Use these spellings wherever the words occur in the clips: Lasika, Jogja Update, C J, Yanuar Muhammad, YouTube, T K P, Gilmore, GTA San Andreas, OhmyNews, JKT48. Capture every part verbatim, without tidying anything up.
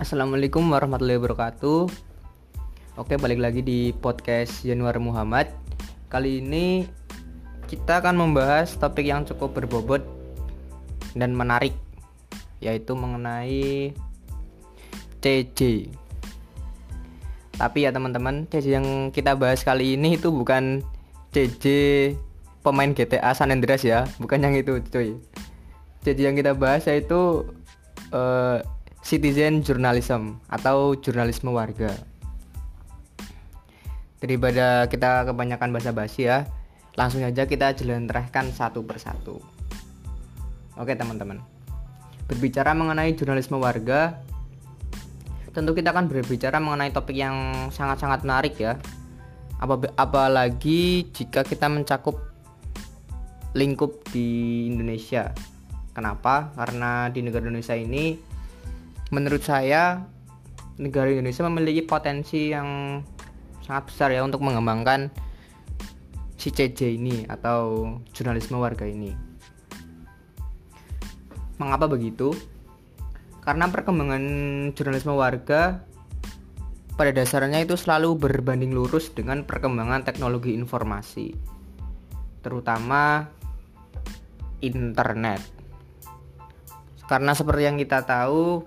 Assalamualaikum warahmatullahi wabarakatuh. Oke, balik lagi di podcast Yanuar Muhammad. Kali ini kita akan membahas topik yang cukup berbobot dan menarik, yaitu mengenai C J. Tapi ya teman-teman, C J yang kita bahas kali ini itu bukan C J pemain G T A San Andreas ya, bukan yang itu cuy. C J yang kita bahas yaitu uh, citizen journalism atau jurnalisme warga. Daripada kita kebanyakan basa-basi ya, langsung aja kita jelentrehkan satu persatu. Oke teman-teman, berbicara mengenai jurnalisme warga, tentu kita akan berbicara mengenai topik yang sangat-sangat menarik ya. Apalagi jika kita mencakup lingkup di Indonesia. Kenapa? Karena di negara Indonesia ini, menurut saya, negara Indonesia memiliki potensi yang sangat besar ya untuk mengembangkan si C J ini atau jurnalisme warga ini. Mengapa begitu? Karena perkembangan jurnalisme warga pada dasarnya itu selalu berbanding lurus dengan perkembangan teknologi informasi, terutama internet. Karena seperti yang kita tahu,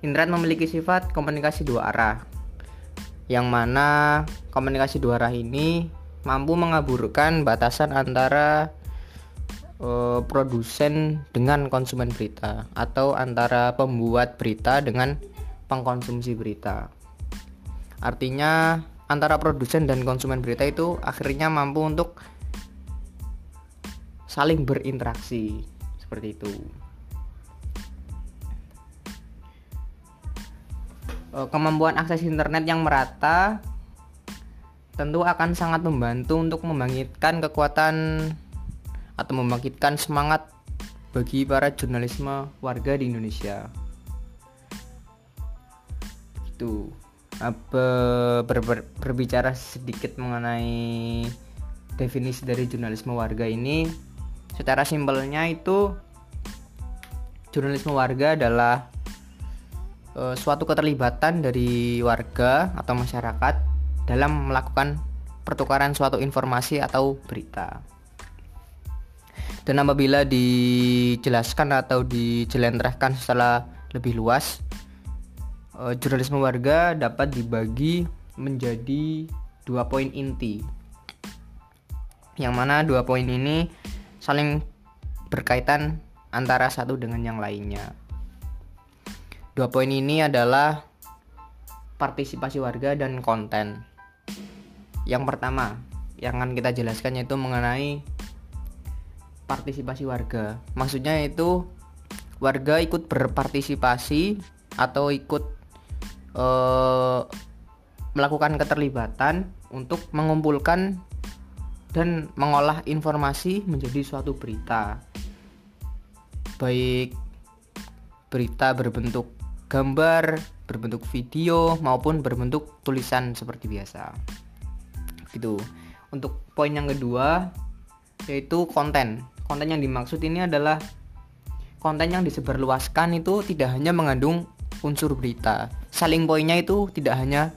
internet memiliki sifat komunikasi dua arah, yang mana komunikasi dua arah ini mampu mengaburkan batasan antara Uh, produsen dengan konsumen berita, atau antara pembuat berita dengan pengkonsumsi berita. Artinya antara produsen dan konsumen berita itu akhirnya mampu untuk saling berinteraksi, seperti itu. uh, Kemampuan akses internet yang merata tentu akan sangat membantu untuk membangkitkan kekuatan atau membangkitkan semangat bagi para jurnalisme warga di Indonesia. Itu ber, ber, ber, berbicara sedikit mengenai definisi dari jurnalisme warga ini. Secara simpelnya itu, jurnalisme warga adalah e, suatu keterlibatan dari warga atau masyarakat dalam melakukan pertukaran suatu informasi atau berita. Dan apabila dijelaskan atau dijelentrehkan secara lebih luas, eh, jurnalisme warga dapat dibagi menjadi dua poin inti, yang mana dua poin ini saling berkaitan antara satu dengan yang lainnya. Dua poin ini adalah partisipasi warga dan konten. Yang pertama yang akan kita jelaskan yaitu mengenai partisipasi warga. Maksudnya itu warga ikut berpartisipasi atau ikut e, melakukan keterlibatan untuk mengumpulkan dan mengolah informasi menjadi suatu berita, baik berita berbentuk gambar, berbentuk video, maupun berbentuk tulisan seperti biasa. Gitu. Untuk poin yang kedua yaitu konten. Konten yang dimaksud ini adalah konten yang disebarluaskan itu tidak hanya mengandung unsur berita. Saling poinnya itu tidak hanya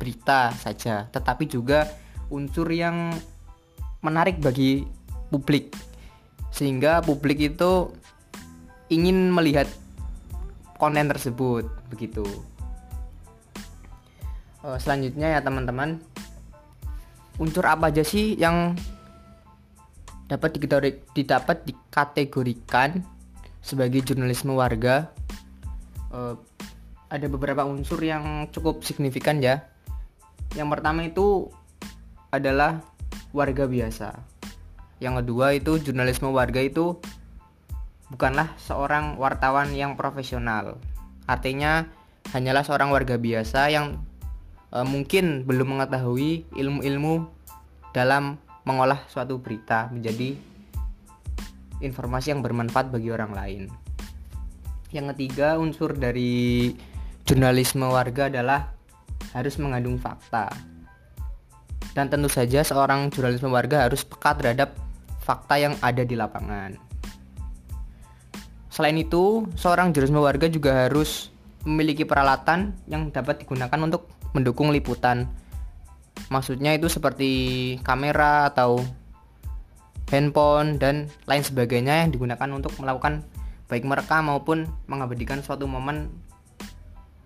berita saja, tetapi juga unsur yang menarik bagi publik, sehingga publik itu ingin melihat konten tersebut. Begitu. Selanjutnya ya teman-teman, unsur apa aja sih yang dapat didapat dikategorikan sebagai jurnalisme warga? E, ada beberapa unsur yang cukup signifikan ya. Yang pertama itu adalah warga biasa. Yang kedua itu jurnalisme warga itu bukanlah seorang wartawan yang profesional. Artinya hanyalah seorang warga biasa yang e, mungkin belum mengetahui ilmu-ilmu dalam mengolah suatu berita menjadi informasi yang bermanfaat bagi orang lain. Yang ketiga, unsur dari jurnalisme warga adalah harus mengandung fakta. Dan tentu saja seorang jurnalisme warga harus peka terhadap fakta yang ada di lapangan. Selain itu, seorang jurnalisme warga juga harus memiliki peralatan yang dapat digunakan untuk mendukung liputan. Maksudnya itu seperti kamera atau handphone dan lain sebagainya yang digunakan untuk melakukan baik merekam maupun mengabadikan suatu momen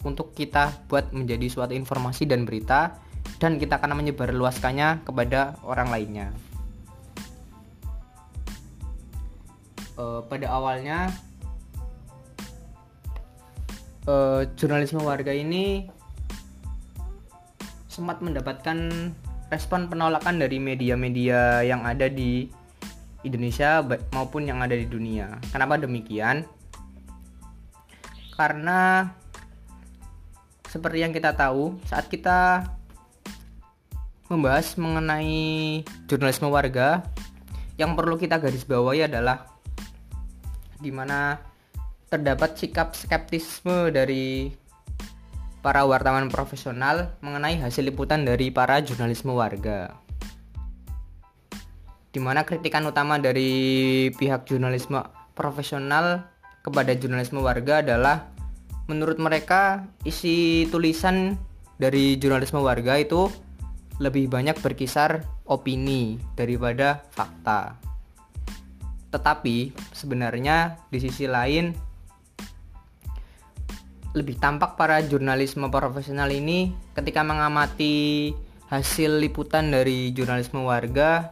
untuk kita buat menjadi suatu informasi dan berita, dan kita akan menyebarluaskannya kepada orang lainnya. E, pada awalnya e, jurnalisme warga ini sempat mendapatkan respon penolakan dari media-media yang ada di Indonesia maupun yang ada di dunia. Kenapa demikian? Karena seperti yang kita tahu, saat kita membahas mengenai jurnalisme warga, yang perlu kita garis bawahi adalah di mana terdapat sikap skeptisme dari para wartawan profesional mengenai hasil liputan dari para jurnalisme warga, di mana kritikan utama dari pihak jurnalisme profesional kepada jurnalisme warga adalah menurut mereka isi tulisan dari jurnalisme warga itu lebih banyak berkisar opini daripada fakta. Tetapi sebenarnya di sisi lain lebih tampak para jurnalisme profesional ini ketika mengamati hasil liputan dari jurnalisme warga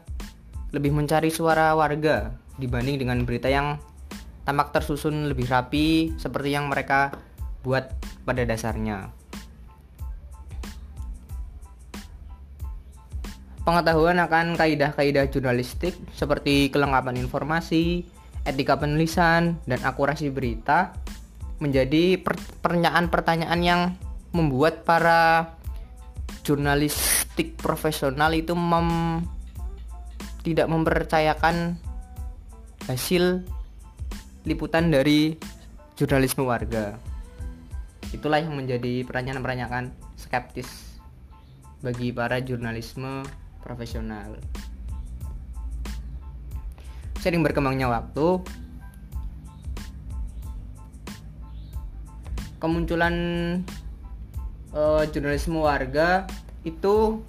lebih mencari suara warga dibanding dengan berita yang tampak tersusun lebih rapi seperti yang mereka buat pada dasarnya. Pengetahuan akan kaidah-kaidah jurnalistik seperti kelengkapan informasi, etika penulisan, dan akurasi berita menjadi pertanyaan-pertanyaan yang membuat para jurnalistik profesional itu mem tidak mempercayakan hasil liputan dari jurnalisme warga. Itulah yang menjadi pertanyaan-pertanyaan skeptis bagi para jurnalisme profesional. Sering berkembangnya waktu, kemunculan eh, jurnalisme warga itu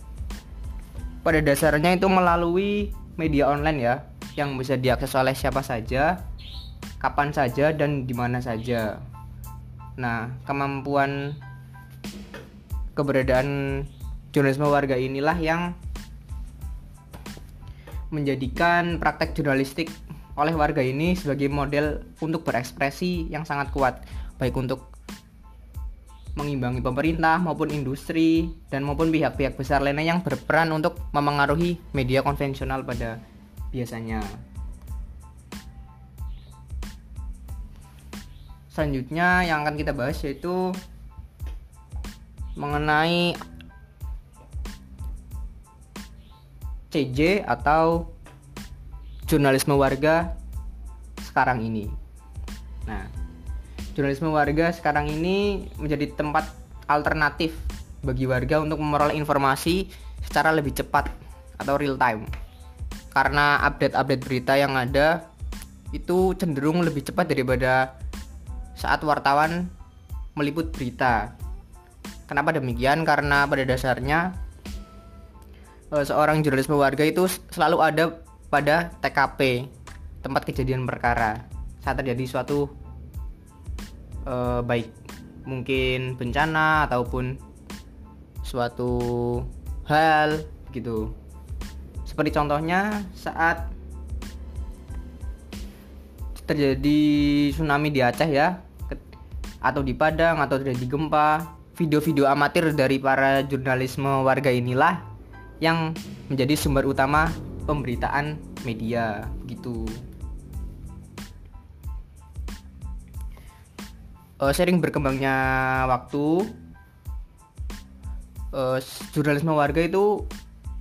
pada dasarnya itu melalui media online ya, yang bisa diakses oleh siapa saja, kapan saja, dan di mana saja. Nah, kemampuan keberadaan jurnalisme warga inilah yang menjadikan praktek jurnalistik oleh warga ini sebagai model untuk berekspresi yang sangat kuat, baik untuk mengimbangi pemerintah maupun industri dan maupun pihak-pihak besar lainnya yang berperan untuk memengaruhi media konvensional pada biasanya. Selanjutnya yang akan kita bahas yaitu mengenai C J atau jurnalisme warga sekarang ini. Nah, jurnalisme warga sekarang ini menjadi tempat alternatif bagi warga untuk memperoleh informasi secara lebih cepat atau real time. Karena update-update berita yang ada itu cenderung lebih cepat daripada saat wartawan meliput berita. Kenapa demikian? Karena pada dasarnya seorang jurnalisme warga itu selalu ada pada T K P, tempat kejadian perkara, saat terjadi suatu E, baik mungkin bencana ataupun suatu hal gitu. Seperti contohnya saat terjadi tsunami di Aceh ya, atau di Padang, atau terjadi gempa, video-video amatir dari para jurnalisme warga inilah yang menjadi sumber utama pemberitaan media gitu. Uh, sering berkembangnya waktu, uh, jurnalisme warga itu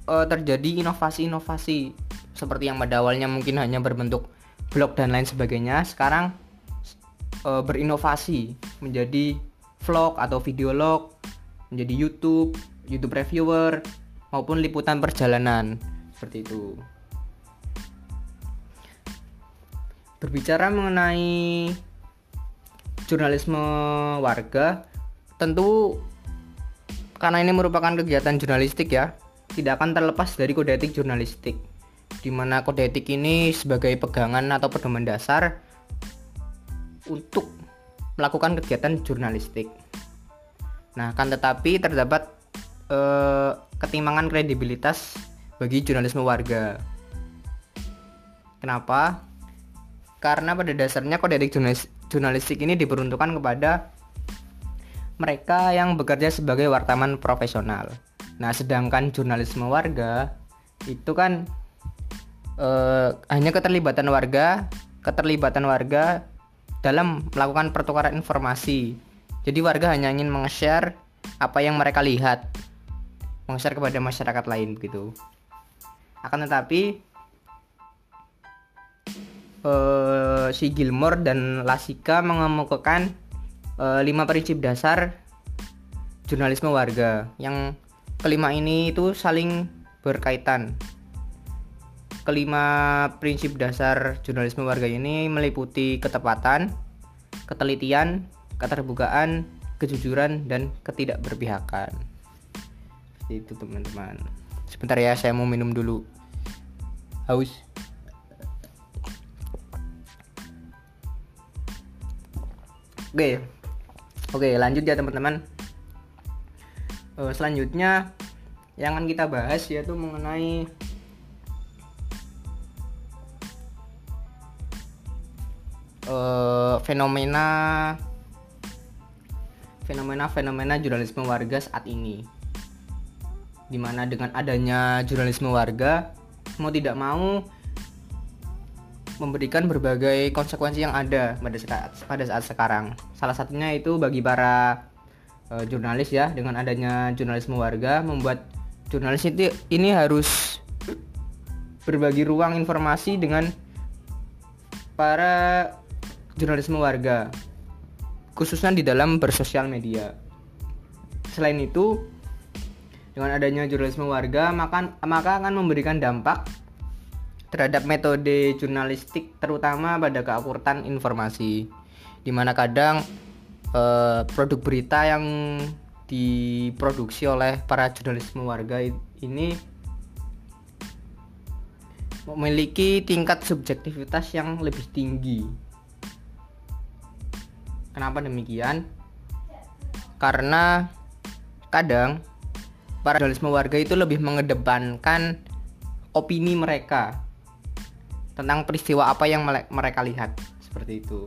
uh, terjadi inovasi-inovasi seperti yang pada awalnya mungkin hanya berbentuk blog dan lain sebagainya. Sekarang uh, berinovasi menjadi vlog atau videolog, menjadi YouTube, YouTube reviewer, maupun liputan perjalanan seperti itu. Berbicara mengenai jurnalisme warga, tentu karena ini merupakan kegiatan jurnalistik ya, tidak akan terlepas dari kode etik jurnalistik, di mana kode etik ini sebagai pegangan atau pedoman dasar untuk melakukan kegiatan jurnalistik. Nah, kan tetapi terdapat eh, ketimpangan kredibilitas bagi jurnalisme warga. Kenapa? Karena pada dasarnya kode etik jurnalis- jurnalistik ini diperuntukkan kepada mereka yang bekerja sebagai wartawan profesional. Nah, sedangkan jurnalisme warga itu kan eh, hanya keterlibatan warga, keterlibatan warga dalam melakukan pertukaran informasi. Jadi warga hanya ingin meng-share apa yang mereka lihat, meng-share kepada masyarakat lain begitu. Akan tetapi eh, si Gilmore dan Lasika mengemukakan eh, lima prinsip dasar jurnalisme warga. Yang kelima ini itu saling berkaitan. Kelima prinsip dasar jurnalisme warga ini meliputi ketepatan, ketelitian, keterbukaan, kejujuran, dan ketidakberpihakan. Seperti itu teman-teman. Sebentar ya, saya mau minum dulu. Haus. Oke, oke lanjut ya teman-teman. Uh, selanjutnya yang akan kita bahas yaitu mengenai uh, fenomena fenomena-fenomena jurnalisme warga saat ini, dimana dengan adanya jurnalisme warga mau tidak mau memberikan berbagai konsekuensi yang ada pada saat, pada saat sekarang. Salah satunya itu bagi para e, jurnalis ya, dengan adanya jurnalisme warga membuat jurnalis itu, ini harus berbagi ruang informasi dengan para jurnalisme warga, khususnya di dalam bersosial media. Selain itu, dengan adanya jurnalisme warga maka, maka akan memberikan dampak terhadap metode jurnalistik, terutama pada keakuratan informasi, dimana kadang eh, produk berita yang diproduksi oleh para jurnalisme warga ini memiliki tingkat subjektivitas yang lebih tinggi. Kenapa demikian? Karena kadang para jurnalisme warga itu lebih mengedepankan opini mereka tentang peristiwa apa yang mereka lihat, seperti itu.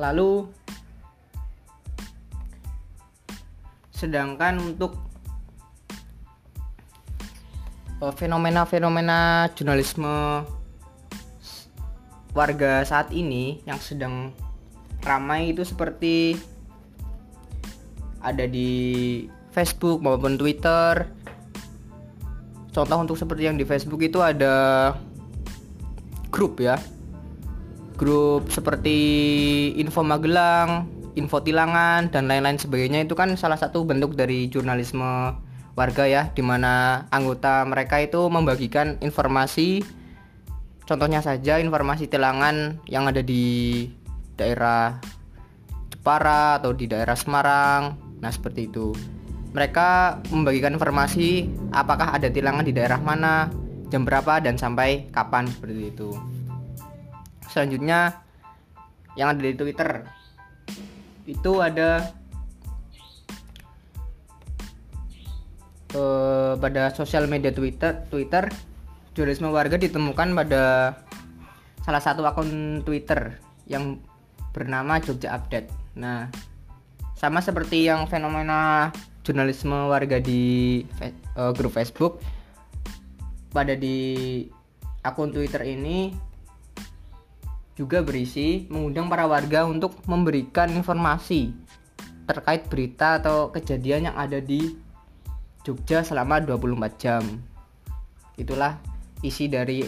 Lalu sedangkan untuk fenomena-fenomena jurnalisme warga saat ini yang sedang ramai itu seperti ada di Facebook maupun Twitter. Contoh untuk seperti yang di Facebook itu ada grup ya, grup seperti Info Magelang, Info Tilangan, dan lain-lain sebagainya. Itu kan salah satu bentuk dari jurnalisme warga ya, dimana anggota mereka itu membagikan informasi. Contohnya saja informasi Tilangan yang ada di daerah Jepara atau di daerah Semarang. Nah, seperti itu. Mereka membagikan informasi apakah ada tilangan di daerah mana, jam berapa, dan sampai kapan, seperti itu. Selanjutnya yang ada di Twitter itu ada eh, pada sosial media Twitter, Twitter jurnalisme warga ditemukan pada salah satu akun Twitter yang bernama Jogja Update. Nah, sama seperti yang fenomena jurnalisme warga di uh, grup Facebook, pada di akun Twitter ini juga berisi mengundang para warga untuk memberikan informasi terkait berita atau kejadian yang ada di Jogja selama dua puluh empat jam. Itulah isi dari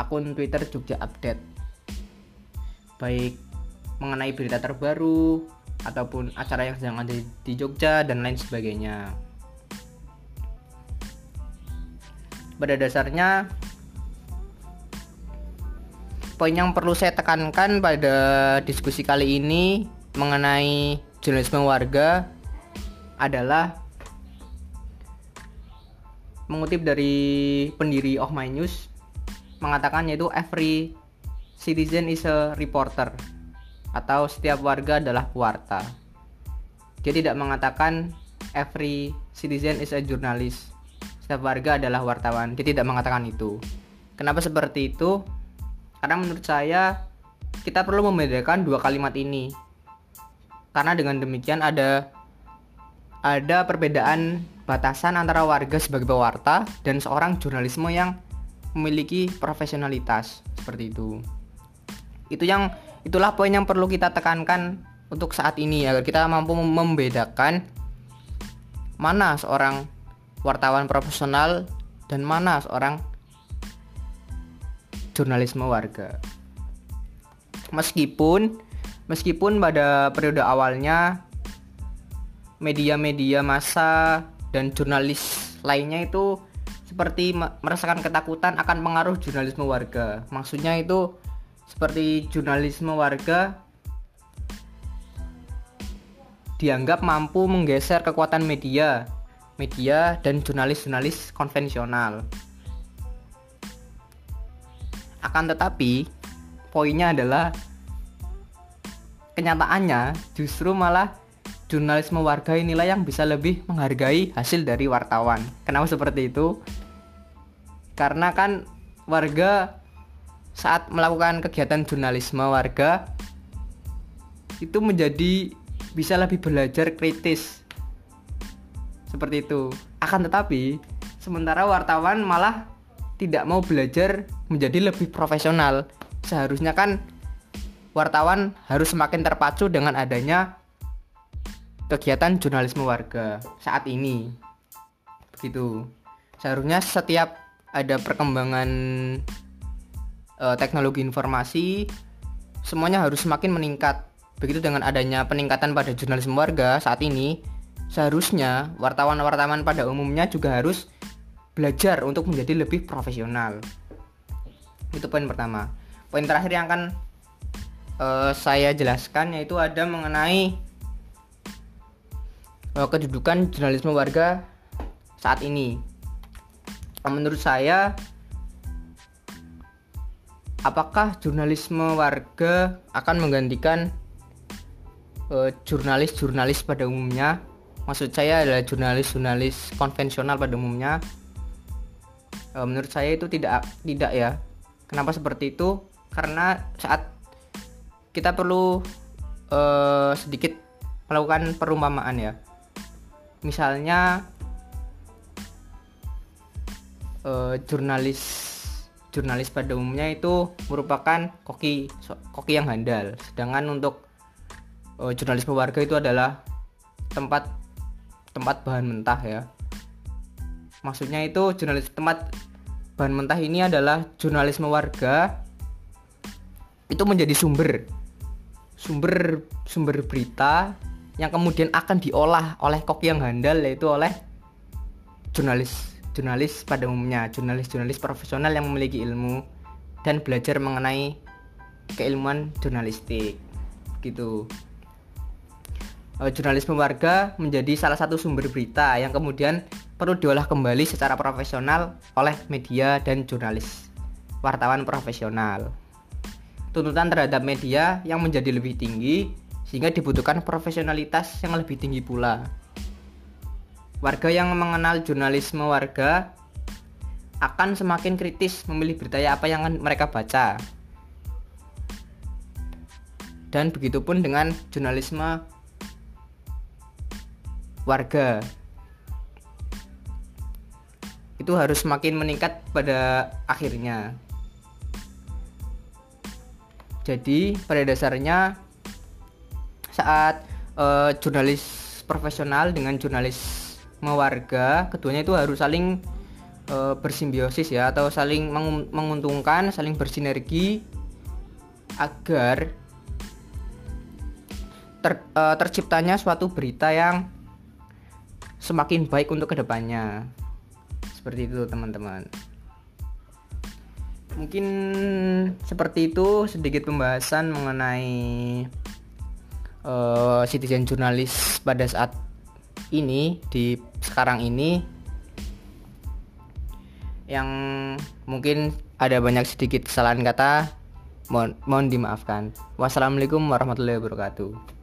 akun Twitter Jogja Update, baik mengenai berita terbaru ataupun acara yang sedang ada di Jogja dan lain sebagainya. Pada dasarnya poin yang perlu saya tekankan pada diskusi kali ini mengenai jurnalisme warga adalah mengutip dari pendiri OhmyNews mengatakan yaitu every citizen is a reporter atau setiap warga adalah pewarta. Dia tidak mengatakan every citizen is a journalist, setiap warga adalah wartawan. Dia tidak mengatakan itu. Kenapa seperti itu? Karena menurut saya kita perlu membedakan dua kalimat ini. Karena dengan demikian ada ada perbedaan batasan antara warga sebagai pewarta dan seorang jurnalisme yang memiliki profesionalitas seperti itu. Itu yang itulah poin yang perlu kita tekankan untuk saat ini agar kita mampu membedakan mana seorang wartawan profesional dan mana seorang jurnalisme warga. Meskipun meskipun pada periode awalnya media-media massa dan jurnalis lainnya itu seperti merasakan ketakutan akan pengaruh jurnalisme warga. Maksudnya itu seperti jurnalisme warga dianggap mampu menggeser kekuatan media, media dan jurnalis-jurnalis konvensional. Akan tetapi, poinnya adalah kenyataannya justru malah jurnalisme warga inilah yang bisa lebih menghargai hasil dari wartawan. Kenapa seperti itu? Karena kan warga saat melakukan kegiatan jurnalisme warga itu menjadi bisa lebih belajar kritis. Seperti itu. Akan tetapi, sementara wartawan malah tidak mau belajar menjadi lebih profesional. Seharusnya kan wartawan harus semakin terpacu dengan adanya kegiatan jurnalisme warga saat ini. Begitu. Seharusnya setiap ada perkembangan e, teknologi informasi, semuanya harus semakin meningkat. Begitu dengan adanya peningkatan pada jurnalisme warga saat ini, seharusnya wartawan-wartawan pada umumnya juga harus belajar untuk menjadi lebih profesional. Itu poin pertama. Poin terakhir yang akan uh, saya jelaskan yaitu ada mengenai uh, kedudukan jurnalisme warga saat ini. Menurut saya, apakah jurnalisme warga akan menggantikan uh, jurnalis-jurnalis pada umumnya? Maksud saya adalah jurnalis-jurnalis konvensional pada umumnya. Menurut saya itu tidak tidak ya. Kenapa seperti itu? Karena saat kita perlu eh, sedikit melakukan perumpamaan ya. Misalnya eh, jurnalis jurnalis pada umumnya itu merupakan koki koki yang handal. Sedangkan untuk eh, jurnalis warga itu adalah tempat tempat bahan mentah ya. Maksudnya itu jurnalis tempat bahan mentah ini adalah jurnalisme warga itu menjadi sumber sumber sumber berita yang kemudian akan diolah oleh koki yang handal, yaitu oleh jurnalis jurnalis pada umumnya, jurnalis-jurnalis profesional yang memiliki ilmu dan belajar mengenai keilmuan jurnalistik gitu. E, jurnalisme warga menjadi salah satu sumber berita yang kemudian perlu diolah kembali secara profesional oleh media dan jurnalis wartawan profesional. Tuntutan terhadap media yang menjadi lebih tinggi sehingga dibutuhkan profesionalitas yang lebih tinggi pula. Warga yang mengenal jurnalisme warga akan semakin kritis memilih berita apa yang mereka baca. Dan begitu pun dengan jurnalisme warga. Itu harus semakin meningkat pada akhirnya. Jadi pada dasarnya saat eh, jurnalis profesional dengan jurnalis warga, keduanya itu harus saling eh, bersimbiosis ya, atau saling menguntungkan, saling bersinergi agar ter, eh, terciptanya suatu berita yang semakin baik untuk kedepannya. Seperti itu teman-teman. Mungkin seperti itu sedikit pembahasan mengenai uh, citizen jurnalis pada saat ini, di sekarang ini, yang mungkin ada banyak sedikit kesalahan kata, mohon, mohon dimaafkan. Wassalamualaikum warahmatullahi wabarakatuh.